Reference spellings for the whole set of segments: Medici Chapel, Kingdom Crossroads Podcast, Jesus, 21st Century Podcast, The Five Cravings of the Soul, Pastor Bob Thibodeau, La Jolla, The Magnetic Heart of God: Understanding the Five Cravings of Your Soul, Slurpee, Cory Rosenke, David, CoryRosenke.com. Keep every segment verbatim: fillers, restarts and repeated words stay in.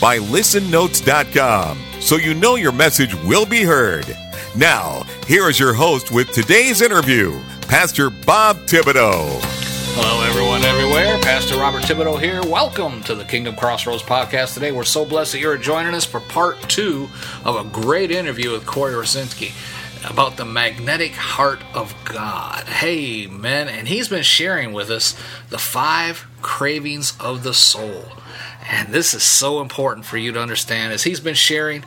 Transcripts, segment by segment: by listen notes dot com, so you know your message will be heard. Now, here is your host with today's interview, Pastor Bob Thibodeau. Hello, everyone, everywhere. Pastor Robert Thibodeau here. Welcome to the Kingdom Crossroads Podcast. Today, we're so blessed that you're joining us for part two of a great interview with Cory Rosenke about the magnetic heart of God. Hey, man, and he's been sharing with us the five cravings of the soul. And this is so important for you to understand, as he's been sharing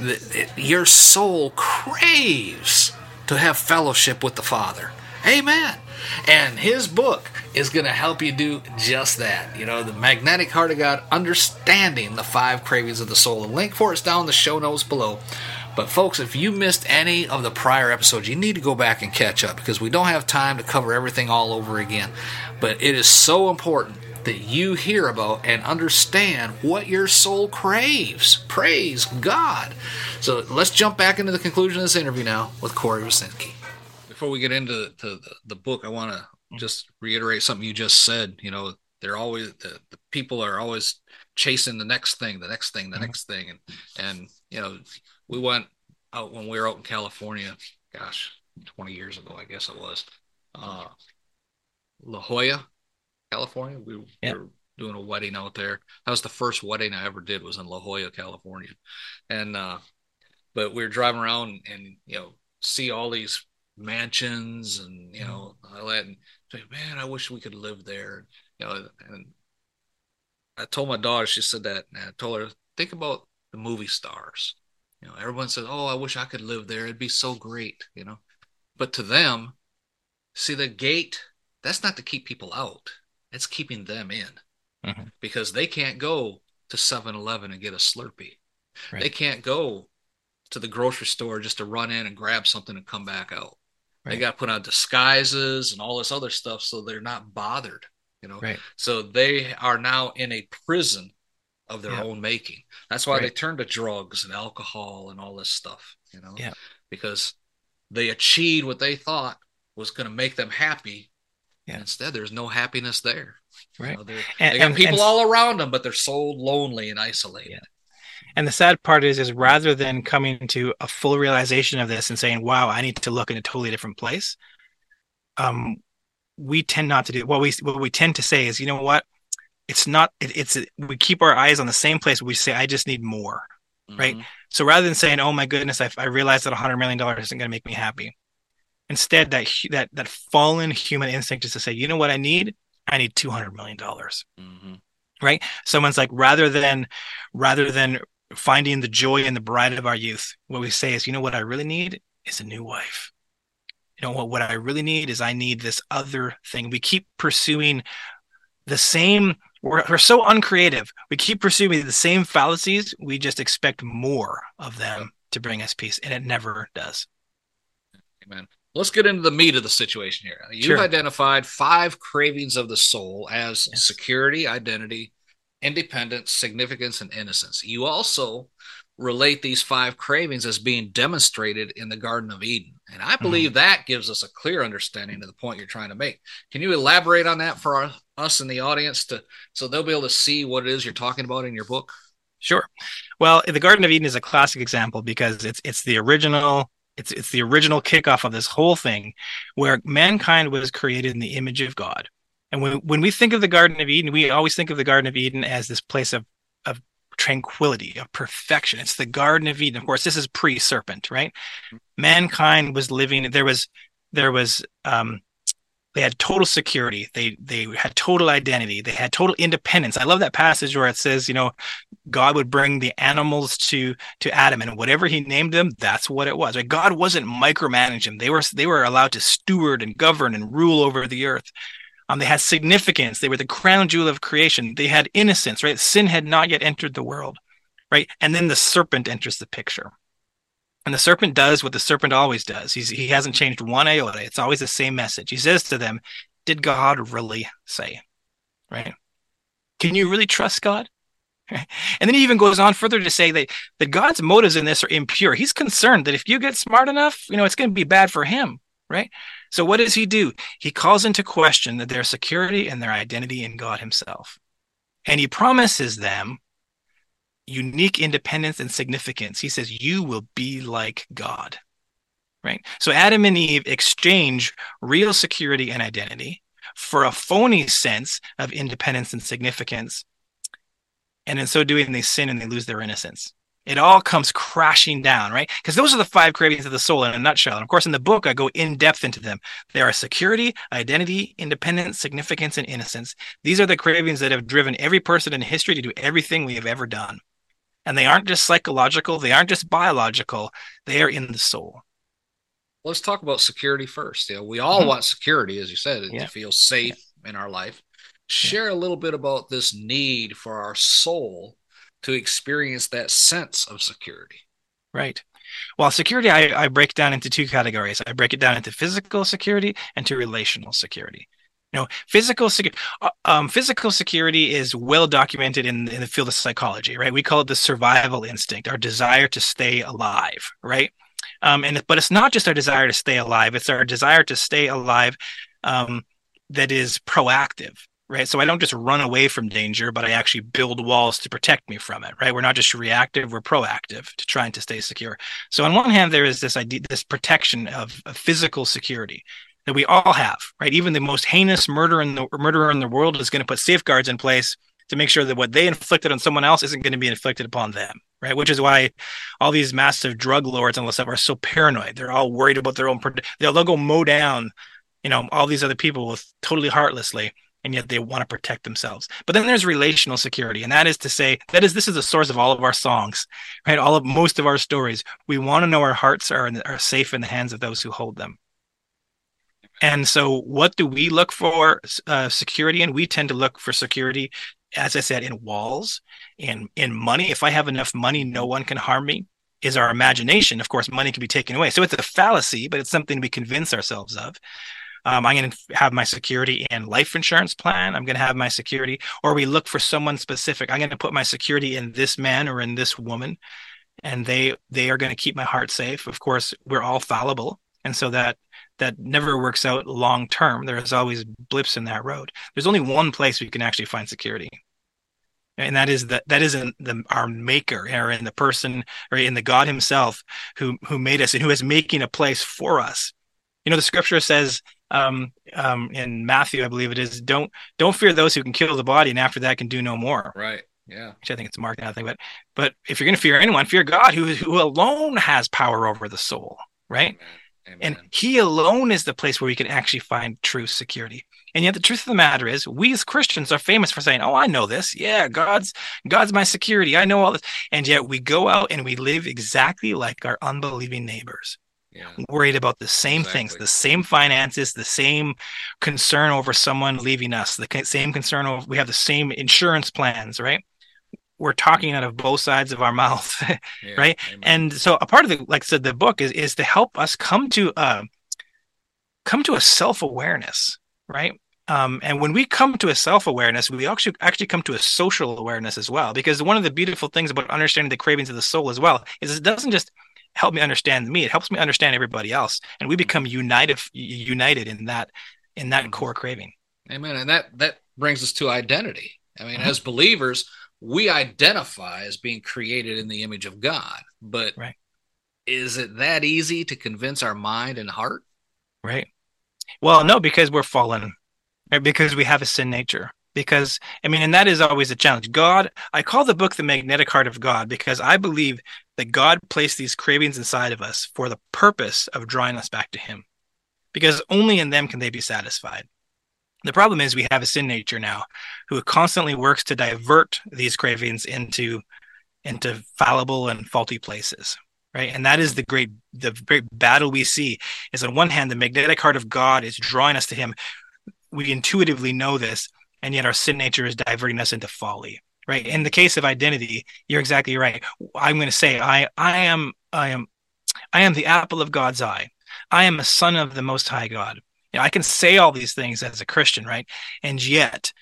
that your soul craves to have fellowship with the Father. Amen. And his book is going to help you do just that. You know, The Magnetic Heart of God, Understanding the Five Cravings of the Soul. The link for it's down in the show notes below. But folks, if you missed any of the prior episodes, you need to go back and catch up because we don't have time to cover everything all over again. But it is so important that you hear about and understand what your soul craves. Praise God. So let's jump back into the conclusion of this interview now with Cory Rosenke. Before we get into the, the, the book, I want to just reiterate something you just said. You know, they're always the, the people are always chasing the next thing, the next thing, the next thing, and and you know. We went out when we were out in California, gosh, twenty years ago, I guess it was, uh, La Jolla, California. We, yeah. we were doing a wedding out there. That was the first wedding I ever did, was in La Jolla, California. And, uh, but we were driving around and, you know, see all these mansions and, you know, all that. And say, man, I wish we could live there. You know, and I told my daughter, she said that, and I told her, think about the movie stars. You know, everyone says, oh, I wish I could live there. It'd be so great, you know. But to them, see, the gate, that's not to keep people out. It's keeping them in mm-hmm. because they can't go to seven eleven and get a Slurpee. Right. They can't go to the grocery store just to run in and grab something and come back out. Right. They got to put on disguises and all this other stuff so they're not bothered, you know. Right. So they are now in a prison of their yeah. own making. That's why right. they turn to drugs and alcohol and all this stuff, you know, yeah. because they achieved what they thought was going to make them happy. Yeah. Instead, there's no happiness there. Right. You know, and, they got and, people and, all around them, but they're so lonely and isolated. Yeah. And the sad part is, is rather than coming to a full realization of this and saying, wow, I need to look in a totally different place. Um, we tend not to do what we, what we tend to say is, you know what? It's not, it, it's, we keep our eyes on the same place. We say, I just need more, mm-hmm. right? So rather than saying, oh my goodness, I, I realized that one hundred million dollars isn't going to make me happy. Instead, that, that, that fallen human instinct is to say, you know what I need? I need two hundred million dollars, mm-hmm. right? Someone's like, rather than, rather than finding the joy in the bride of our youth, what we say is, you know what I really need is a new wife. You know what, what I really need is I need this other thing. We keep pursuing the same, we're, we're so uncreative. We keep pursuing the same fallacies. We just expect more of them to bring us peace, and it never does. Amen. Let's get into the meat of the situation here. You've sure. identified five cravings of the soul as yes. security, identity, independence, significance, and innocence. You also relate these five cravings as being demonstrated in the Garden of Eden. And I believe mm-hmm. that gives us a clear understanding of the point you're trying to make. Can you elaborate on that for our, us in the audience to so they'll be able to see what it is you're talking about in your book? Sure. Well, the Garden of Eden is a classic example because it's it's the original it's it's the original kickoff of this whole thing where mankind was created in the image of God. And when when we think of the Garden of Eden, we always think of the Garden of Eden as this place of of tranquility, of perfection. It's the Garden of Eden. Of course, this is pre-serpent, right? Mankind was living, there was there was um they had total security. They they had total identity. They had total independence. I love that passage where it says, you know, God would bring the animals to to Adam, and whatever he named them, that's what it was. Right? God wasn't micromanaging them. They were they were allowed to steward and govern and rule over the earth. Um, they had significance. They were the crown jewel of creation. They had innocence. Right? Sin had not yet entered the world. right? And then the serpent enters the picture. And the serpent does what the serpent always does. He's, he hasn't changed one iota. It's always the same message. He says to them, did God really say, right? Can you really trust God? And then he even goes on further to say that, that God's motives in this are impure. He's concerned that if you get smart enough, you know, it's going to be bad for him, right? So what does he do? He calls into question their security and their identity in God himself. And he promises them unique independence and significance. He says, you will be like God, right? So Adam and Eve exchange real security and identity for a phony sense of independence and significance. And in so doing, they sin and they lose their innocence. It all comes crashing down, right? Because those are the five cravings of the soul in a nutshell. And of course, in the book, I go in depth into them. There are security, identity, independence, significance, and innocence. These are the cravings that have driven every person in history to do everything we have ever done. And they aren't just psychological. They aren't just biological. They are in the soul. Let's talk about security first. You know, we all mm-hmm. want security, as you said, yeah. to feel safe yeah. in our life. Share a little bit about this need for our soul to experience that sense of security. Right. Well, security, I, I break down into two categories. I break it down into physical security and to relational security. You know, physical security, um, physical security is well documented in, in the field of psychology, right? We call it the survival instinct, our desire to stay alive, right? Um, and but it's not just our desire to stay alive. It's our desire to stay alive um, that is proactive. Right. So I don't just run away from danger, but I actually build walls to protect me from it. Right. We're not just reactive. We're proactive to trying to stay secure. So on one hand, there is this idea, this protection of, of physical security that we all have. Right. Even the most heinous murderer in the murderer in the world is going to put safeguards in place to make sure that what they inflicted on someone else isn't going to be inflicted upon them. Right. Which is why all these massive drug lords and all this stuff are so paranoid. They're all worried about their own. They'll, they'll go mow down, you know, all these other people with totally heartlessly. And yet they want to protect themselves. But then there's relational security. And that is to say, that is, this is the source of all of our songs, right? All of most of our stories. We want to know our hearts are, in, are safe in the hands of those who hold them. And so what do we look for uh, security in? We tend to look for security, as I said, in walls, in, in money. If I have enough money, no one can harm me, is our imagination. Of course, money can be taken away. So it's a fallacy, but it's something we convince ourselves of. Um, I'm going to have my security in life insurance plan. I'm going to have my security, or we look for someone specific. I'm going to put my security in this man or in this woman, and they they are going to keep my heart safe. Of course, we're all fallible, and so that that never works out long term. There is always blips in that road. There's only one place we can actually find security, and that is the, that is in the, our maker, or in the person, or in the God himself who who made us and who is making a place for us. You know, the scripture says um, um, in Matthew, I believe it is, don't don't fear those who can kill the body and after that can do no more. Right. Yeah. Which I think it's Mark now, I think, but but if you're going to fear anyone, fear God, who who alone has power over the soul. Right. Amen. Amen. And he alone is the place where we can actually find true security. And yet the truth of the matter is, we as Christians are famous for saying, oh, I know this. Yeah, God's God's my security. I know all this. And yet we go out and we live exactly like our unbelieving neighbors. Yeah. Worried about the same exactly. things, the same finances, the same concern over someone leaving us, the same concern over, we have the same insurance plans, right? We're talking out of both sides of our mouth, yeah, right? Amen. And so a part of the, like I said, the book is, is to help us come to a, come to a self-awareness, right? Um, and when we come to a self-awareness, we actually actually come to a social awareness as well, because one of the beautiful things about understanding the cravings of the soul as well is it doesn't just help me understand me. It helps me understand everybody else, and we become united, united in that, in that core craving. Amen. And that that brings us to identity. I mean, mm-hmm. as believers, we identify as being created in the image of God. But right. is it that easy to convince our mind and heart? Right. Well, no, because we're fallen, right? Because we have a sin nature. Because, I mean, and that is always a challenge. God, I call the book The Magnetic Heart of God because I believe that God placed these cravings inside of us for the purpose of drawing us back to him. Because only in them can they be satisfied. The problem is we have a sin nature now who constantly works to divert these cravings into, into fallible and faulty places. Right? And that is the great, the great battle we see is on one hand, the magnetic heart of God is drawing us to him. We intuitively know this. And yet our sin nature is diverting us into folly. right? In the case of identity, you're exactly right. I'm going to say, I, I am, I am, I am the apple of God's eye. I am a son of the Most High God. You know, I can say all these things as a Christian, right? And yet,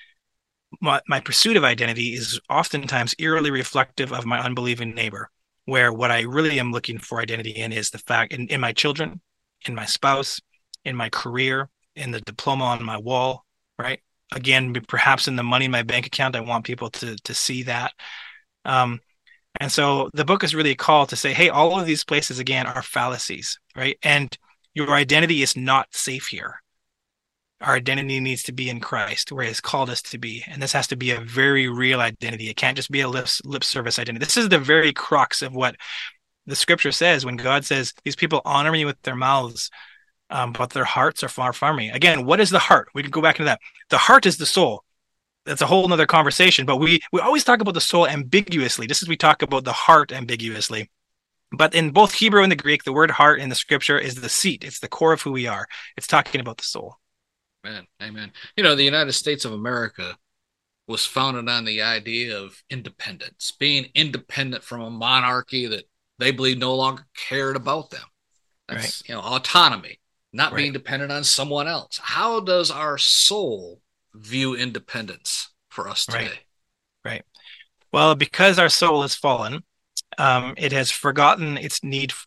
my, my pursuit of identity is oftentimes eerily reflective of my unbelieving neighbor, where what I really am looking for identity in is the fact in, in my children, in my spouse, in my career, in the diploma on my wall, right? Again, perhaps in the money in my bank account, I want people to to see that. Um, and so the book is really a call to say, hey, all of these places, again, are fallacies, right? And your identity is not safe here. Our identity needs to be in Christ, where he's called us to be. And this has to be a very real identity. It can't just be a lip, lip service identity. This is the very crux of what the scripture says when God says, these people honor me with their mouths, um, but their hearts are far from me. Again, what is the heart? We can go back into that. The heart is the soul. That's a whole nother conversation, but we, we always talk about the soul ambiguously. Just as we talk about the heart ambiguously. But in both Hebrew and the Greek, the word heart in the scripture is the seat. It's the core of who we are. It's talking about the soul. Amen. Amen. You know, the United States of America was founded on the idea of independence, being independent from a monarchy that they believed no longer cared about them. That's, right. You know, autonomy, not right. being dependent on someone else. How does our soul view independence for us today? Right. right. Well, because our soul has fallen, um, it has forgotten its need for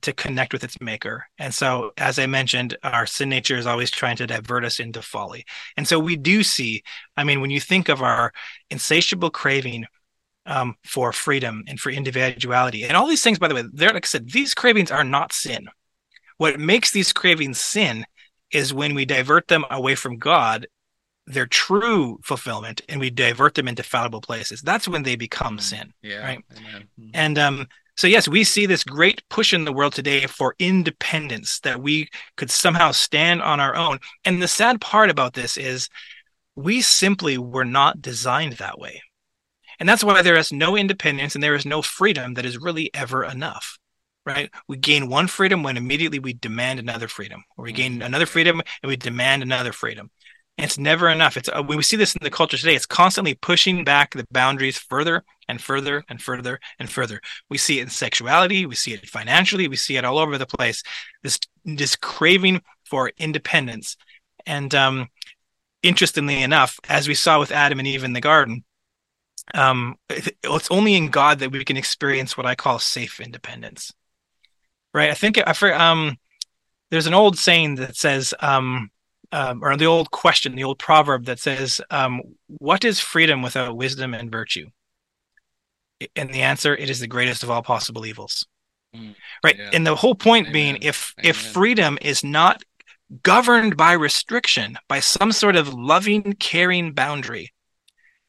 to connect with its maker. And so, as I mentioned, our sin nature is always trying to divert us into folly. And so we do see, I mean, when you think of our insatiable craving um, for freedom and for individuality and all these things, by the way, they're, like I said, these cravings are not sin. What makes these cravings sin is when we divert them away from God, their true fulfillment, and we divert them into fallible places. That's when they become sin. Yeah. Right. Amen. And, um, So yes, we see this great push in the world today for independence, that we could somehow stand on our own. And the sad part about this is we simply were not designed that way. And that's why there is no independence and there is no freedom that is really ever enough, right? We gain one freedom when immediately we demand another freedom, or we gain another freedom and we demand another freedom. And it's never enough. It's uh, we see this in the culture today. It's constantly pushing back the boundaries further and further and further and further. We see it in sexuality. We see it financially. We see it all over the place. This this craving for independence. And um, interestingly enough, as we saw with Adam and Eve in the garden, um, it's only in God that we can experience what I call safe independence. Right? I think I um, there's an old saying that says. Um, Um, or the old question, the old proverb that says, um, what is freedom without wisdom and virtue? And the answer, it is the greatest of all possible evils. Mm, right? Yeah. And the whole point Amen. being, if Amen. if freedom is not governed by restriction, by some sort of loving, caring boundary,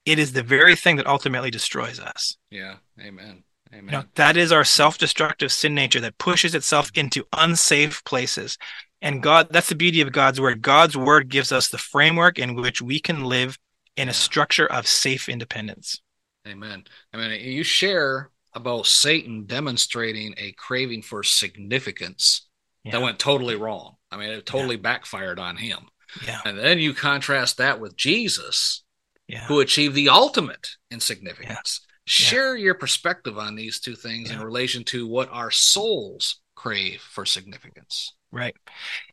it is the very thing that ultimately destroys us. Yeah. Amen. Amen. You know, that is our self-destructive sin nature that pushes itself into unsafe places. And God, that's the beauty of God's word. God's word gives us the framework in which we can live in a structure of safe independence. Amen. I mean, you share about Satan demonstrating a craving for significance yeah. that went totally wrong. I mean, it totally yeah. backfired on him. Yeah. And then you contrast that with Jesus, yeah. who achieved the ultimate in significance. Yeah. Share yeah. your perspective on these two things yeah. in relation to what our souls crave for significance. Right.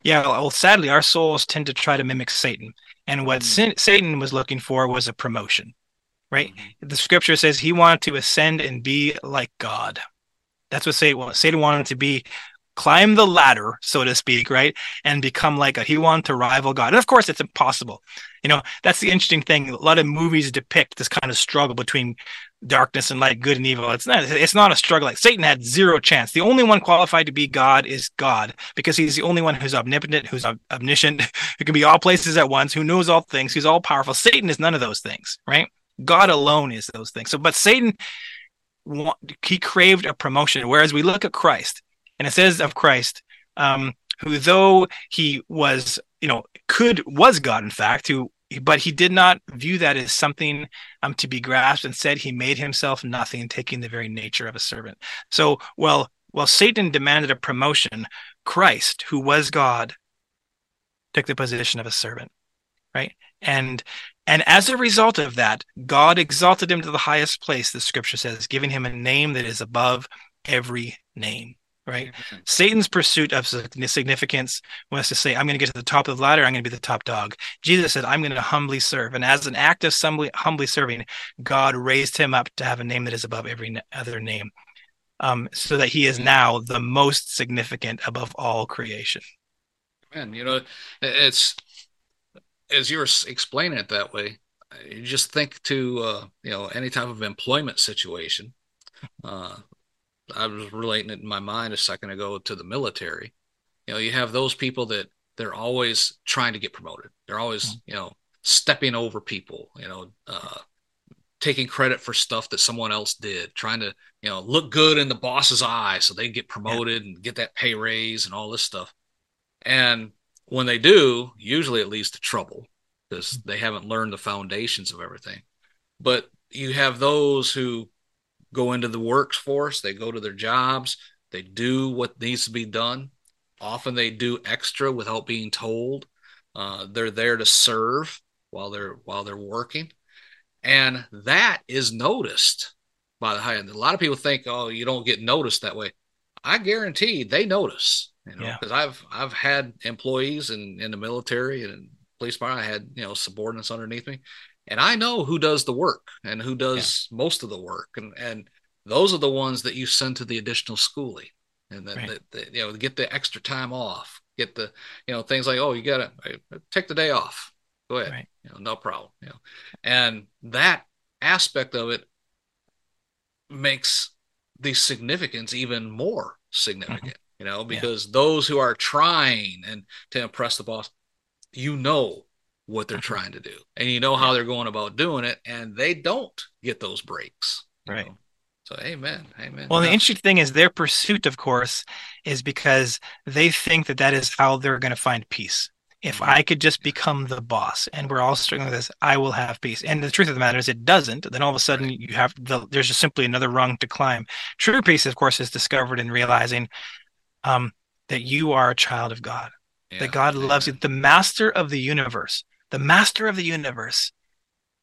Yeah. Well, sadly, our souls tend to try to mimic Satan. And what sin- Satan was looking for was a promotion, right? The scripture says he wanted to ascend and be like God. That's what Satan wanted. Satan wanted to be, climb the ladder, so to speak, right? And become like God. He wanted to rival God. And of course, it's impossible. You know, that's the interesting thing. A lot of movies depict this kind of struggle between darkness and light, good and evil. It's not, it's not a struggle. Like Satan had zero chance. The only one qualified to be God is God, because he's the only one who's omnipotent, who's omniscient, who can be all places at once, who knows all things, who's all powerful. Satan is none of those things, right? God alone is those things. So, but Satan, he craved a promotion. Whereas we look at Christ, and it says of Christ, um, who though he was, you know, could, was God, in fact, who, but he did not view that as something um, to be grasped. Instead, he made himself nothing, taking the very nature of a servant. So, well, while Satan demanded a promotion, Christ, who was God, took the position of a servant. right? And and as a result of that, God exalted him to the highest place, the scripture says, giving him a name that is above every name, right? Mm-hmm. Satan's pursuit of significance was to say, I'm going to get to the top of the ladder. I'm going to be the top dog. Jesus said, I'm going to humbly serve. And as an act of humbly, humbly serving, God raised him up to have a name that is above every other name, um, so that he is now the most significant above all creation. And, you know, it's... as you're explaining it that way, you just think to, uh, you know, any type of employment situation. Uh, I was relating it in my mind a second ago to the military. You know, you have those people that they're always trying to get promoted. They're always, you know, stepping over people, you know, uh, taking credit for stuff that someone else did, trying to, you know, look good in the boss's eye so they get promoted yeah. and get that pay raise and all this stuff. And when they do, usually it leads to trouble because they haven't learned the foundations of everything. But you have those who go into the workforce, they go to their jobs, they do what needs to be done. Often they do extra without being told. Uh, they're there to serve while they're while they're working, and that is noticed by the high end. A lot of people think, "Oh, you don't get noticed that way." I guarantee they notice. You know, because yeah. I've I've had employees in, in the military and police department. I had, you know, subordinates underneath me, and I know who does the work and who does yeah. most of the work, and and those are the ones that you send to the additional schooling and that, right. that, that you know, get the extra time off, get the, you know, things like, oh, you gotta take the day off, go ahead, right. you know, no problem, you know, and that aspect of it makes the significance even more significant. Mm-hmm. You know, because yeah. those who are trying and to impress the boss, you know what they're trying to do, and you know how they're going about doing it, and they don't get those breaks. Right. Know? So, amen, amen. Well, yeah. the interesting thing is their pursuit, of course, is because they think that that is how they're going to find peace. If I could just become the boss, and we're all struggling with this, I will have peace. And the truth of the matter is it doesn't. Then all of a sudden you have the, there's just simply another rung to climb. True peace, of course, is discovered in realizing Um, that you are a child of God, yeah, that God amen. loves you. The master of the universe, the master of the universe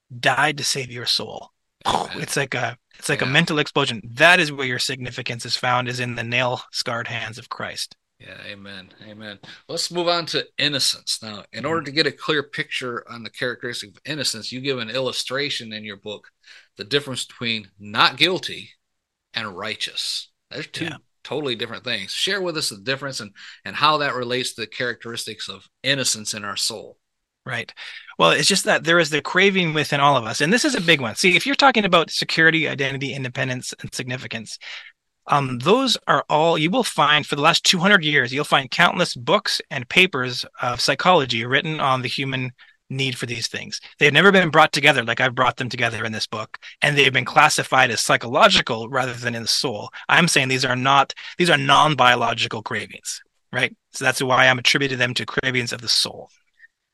died to save your soul. Amen. It's like a, it's like yeah. a mental explosion. That is where your significance is found, is in the nail scarred hands of Christ. Yeah. Amen. Amen. Let's move on to innocence. Now, in order to get a clear picture on the characteristic of innocence, you give an illustration in your book, the difference between not guilty and righteous. There's two yeah. totally different things. Share with us the difference and and how that relates to the characteristics of innocence in our soul. Right. Well, it's just that there is the craving within all of us. And this is a big one. See, if you're talking about security, identity, independence, and significance, um, those are all you will find for the last two hundred years. You'll find countless books and papers of psychology written on the human need for these things. They've never been brought together like I've brought them together in this book, and they've been classified as psychological rather than in the soul. I'm saying these are not, these are non-biological cravings, right? So that's why I'm attributing them to cravings of the soul.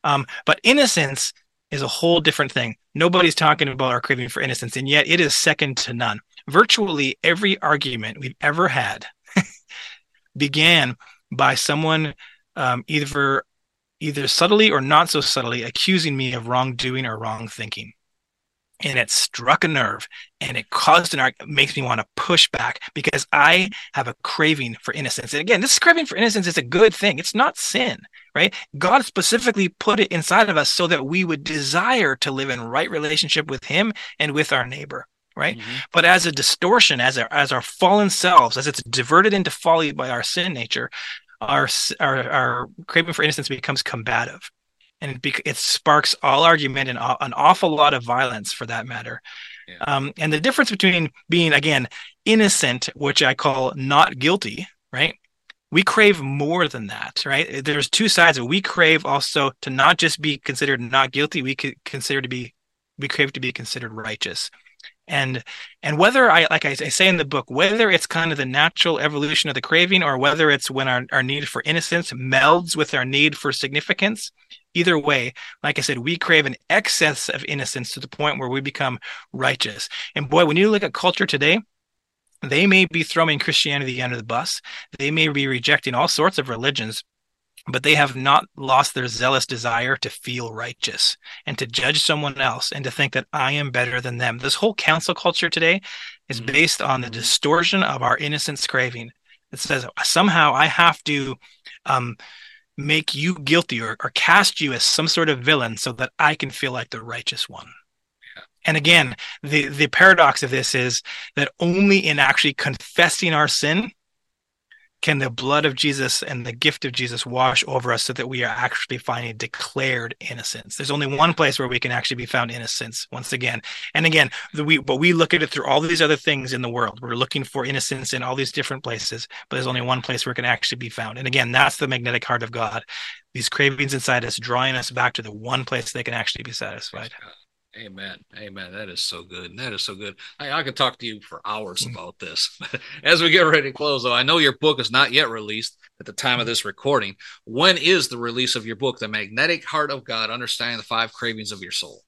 Um, but innocence is a whole different thing. Nobody's talking about our craving for innocence, and yet it is second to none. Virtually every argument we've ever had began by someone um, either either subtly or not so subtly accusing me of wrongdoing or wrong thinking. And it struck a nerve, and it caused an argument, makes me want to push back because I have a craving for innocence. And again, this craving for innocence is a good thing. It's not sin, right? God specifically put it inside of us so that we would desire to live in right relationship with him and with our neighbor, right? Mm-hmm. But as a distortion, as our, as our fallen selves, as it's diverted into folly by our sin nature, Our, our our craving for innocence becomes combative, and it, be, it sparks all argument and uh, an awful lot of violence, for that matter. Yeah. Um, and the difference between being, again, innocent, which I call not guilty, right? We crave more than that, right? There's two sides of it. We crave also to not just be considered not guilty. We could consider to be, we crave to be considered righteous. And and whether I like I say in the book, whether it's kind of the natural evolution of the craving or whether it's when our, our need for innocence melds with our need for significance, either way, like I said, we crave an excess of innocence to the point where we become righteous. And boy, when you look at culture today, they may be throwing Christianity under the bus. They may be rejecting all sorts of religions. but they have not lost their zealous desire to feel righteous and to judge someone else and to think that I am better than them. This whole cancel culture today is based on the distortion of our innocence craving. It says somehow I have to um, make you guilty or, or cast you as some sort of villain so that I can feel like the righteous one. Yeah. And again, the, the paradox of this is that only in actually confessing our sin can the blood of Jesus and the gift of Jesus wash over us so that we are actually finally declared innocence. There's only one place where we can actually be found innocence once again. And again, the, we but we look at it through all these other things in the world. We're looking for innocence in all these different places, but there's only one place where it can actually be found. And again, that's the magnetic heart of God. These cravings inside us, drawing us back to the one place they can actually be satisfied. Amen. Amen. That is so good. That is so good. I, I could talk to you for hours about this. As we get ready to close, though, I know your book is not yet released at the time of this recording. When is the release of your book, The Magnetic Heart of God, Understanding the Five Cravings of Your Soul?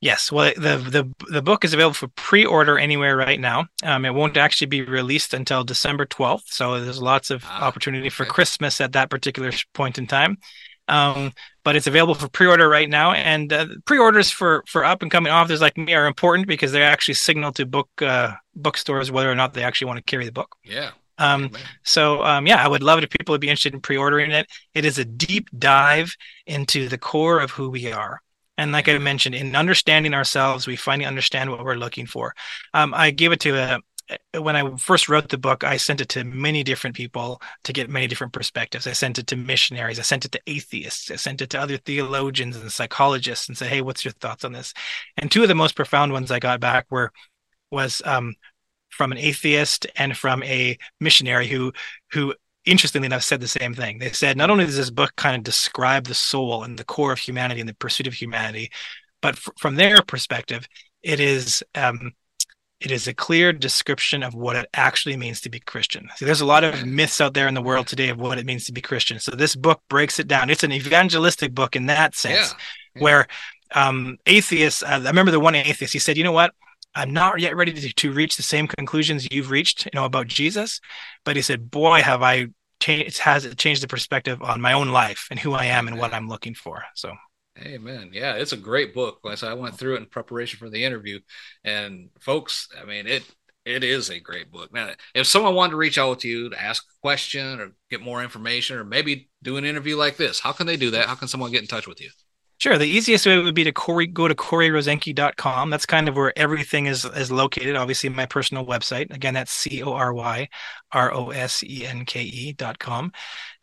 Yes. Well, the the the book is available for pre-order anywhere right now. Um, it won't actually be released until December twelfth. So there's lots of ah, opportunity for okay. Christmas at that particular point in time. Um, but it's available for pre-order right now. And uh, pre-orders for, for up-and-coming authors like me are important because they actually signal to book uh, bookstores whether or not they actually want to carry the book. Yeah. Um. Amen. So, um, yeah, I would love it if people would be interested in pre-ordering it. It is a deep dive into the core of who we are. And like I mentioned, in understanding ourselves, we finally understand what we're looking for. Um, I gave it to a When I first wrote the book, I sent it to many different people to get many different perspectives. I sent it to missionaries. I sent it to atheists. I sent it to other theologians and psychologists and said, hey, what's your thoughts on this? And two of the most profound ones I got back were was um, from an atheist and from a missionary who who, interestingly enough, said the same thing. They said, not only does this book kind of describe the soul and the core of humanity and the pursuit of humanity, but f- from their perspective, it is... Um, It is a clear description of what it actually means to be Christian. See, there's a lot of myths out there in the world today of what it means to be Christian. So this book breaks it down. It's an evangelistic book in that sense, yeah, yeah. where um, atheists, uh, I remember the one atheist, he said, you know what? I'm not yet ready to, to reach the same conclusions you've reached, you know, about Jesus. But he said, boy, have I changed, has it changed the perspective on my own life and who I am and yeah. what I'm looking for. So. Amen. Yeah, it's a great book. I went through it in preparation for the interview, and folks, I mean, it it is a great book. Now, if someone wanted to reach out to you to ask a question or get more information or maybe do an interview like this, how can they do that? How can someone get in touch with you? Sure. The easiest way would be to Cory, go to Cory Rosenke dot com. That's kind of where everything is, is located. Obviously, my personal website. Again, that's C O R Y R O S E N K E dot com.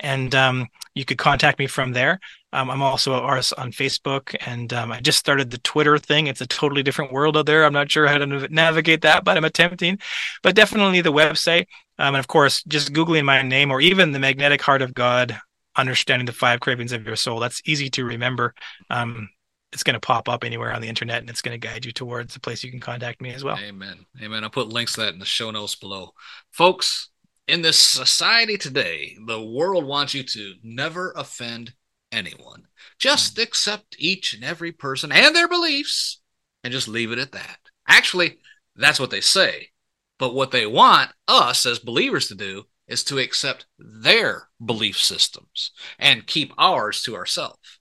And um, you could contact me from there. Um, I'm also on Facebook, and um, I just started the Twitter thing. It's a totally different world out there. I'm not sure how to navigate that, but I'm attempting. But definitely the website. Um, and, of course, just Googling my name or even The Magnetic Heart of God, Understanding the Five Cravings of Your Soul. That's easy to remember. Um, it's going to pop up anywhere on the internet, and it's going to guide you towards the place you can contact me as well. Amen. Amen. I'll put links to that in the show notes below. Folks, in this society today, the world wants you to never offend anyone. Just accept each and every person and their beliefs and just leave it at that. Actually, that's what they say. But what they want us as believers to do is to accept their belief systems and keep ours to ourselves.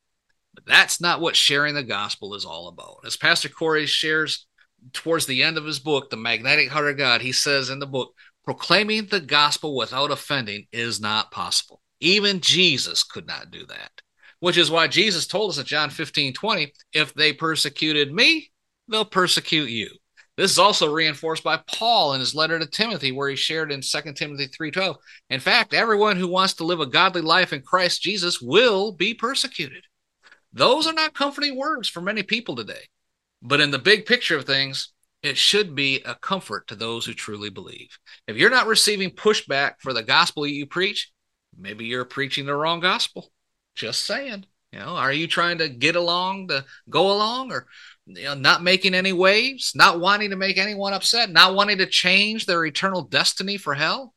But that's not what sharing the gospel is all about. As Pastor Cory shares towards the end of his book, The Magnetic Heart of God, he says in the book, proclaiming the gospel without offending is not possible. Even Jesus could not do that, which is why Jesus told us in John fifteen twenty, if they persecuted me, they'll persecute you. This is also reinforced by Paul in his letter to Timothy, where he shared in Second Timothy three twelve. In fact, everyone who wants to live a godly life in Christ Jesus will be persecuted. Those are not comforting words for many people today. But in the big picture of things, it should be a comfort to those who truly believe. If you're not receiving pushback for the gospel you preach, maybe you're preaching the wrong gospel. Just saying. You know, are you trying to get along, to go along, or you know, not making any waves, not wanting to make anyone upset, not wanting to change their eternal destiny for hell?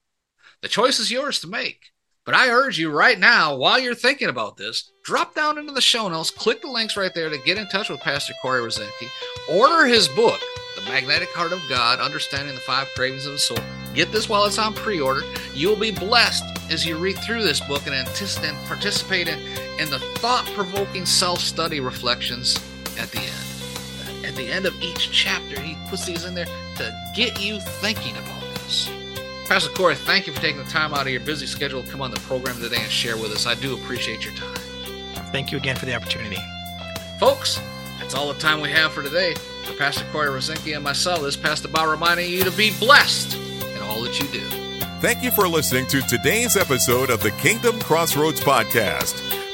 The choice is yours to make. But I urge you right now, while you're thinking about this, drop down into the show notes, click the links right there to get in touch with Pastor Cory Rosenke, order his book, The Magnetic Heart of God, Understanding the Five Cravings of the Soul. Get this while it's on pre-order. You'll be blessed as you read through this book and participate in, in the thought-provoking self-study reflections at the end. At the end of each chapter, he puts these in there to get you thinking about this. Pastor Cory, thank you for taking the time out of your busy schedule to come on the program today and share with us. I do appreciate your time. Thank you again for the opportunity. Folks, that's all the time we have for today. For Pastor Cory Rosenke and myself, this is Pastor Bob reminding you to be blessed in all that you do. Thank you for listening to today's episode of the Kingdom Crossroads Podcast.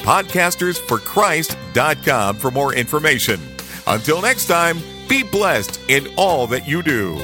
podcasters for christ dot com for more information. Until next time, be blessed in all that you do.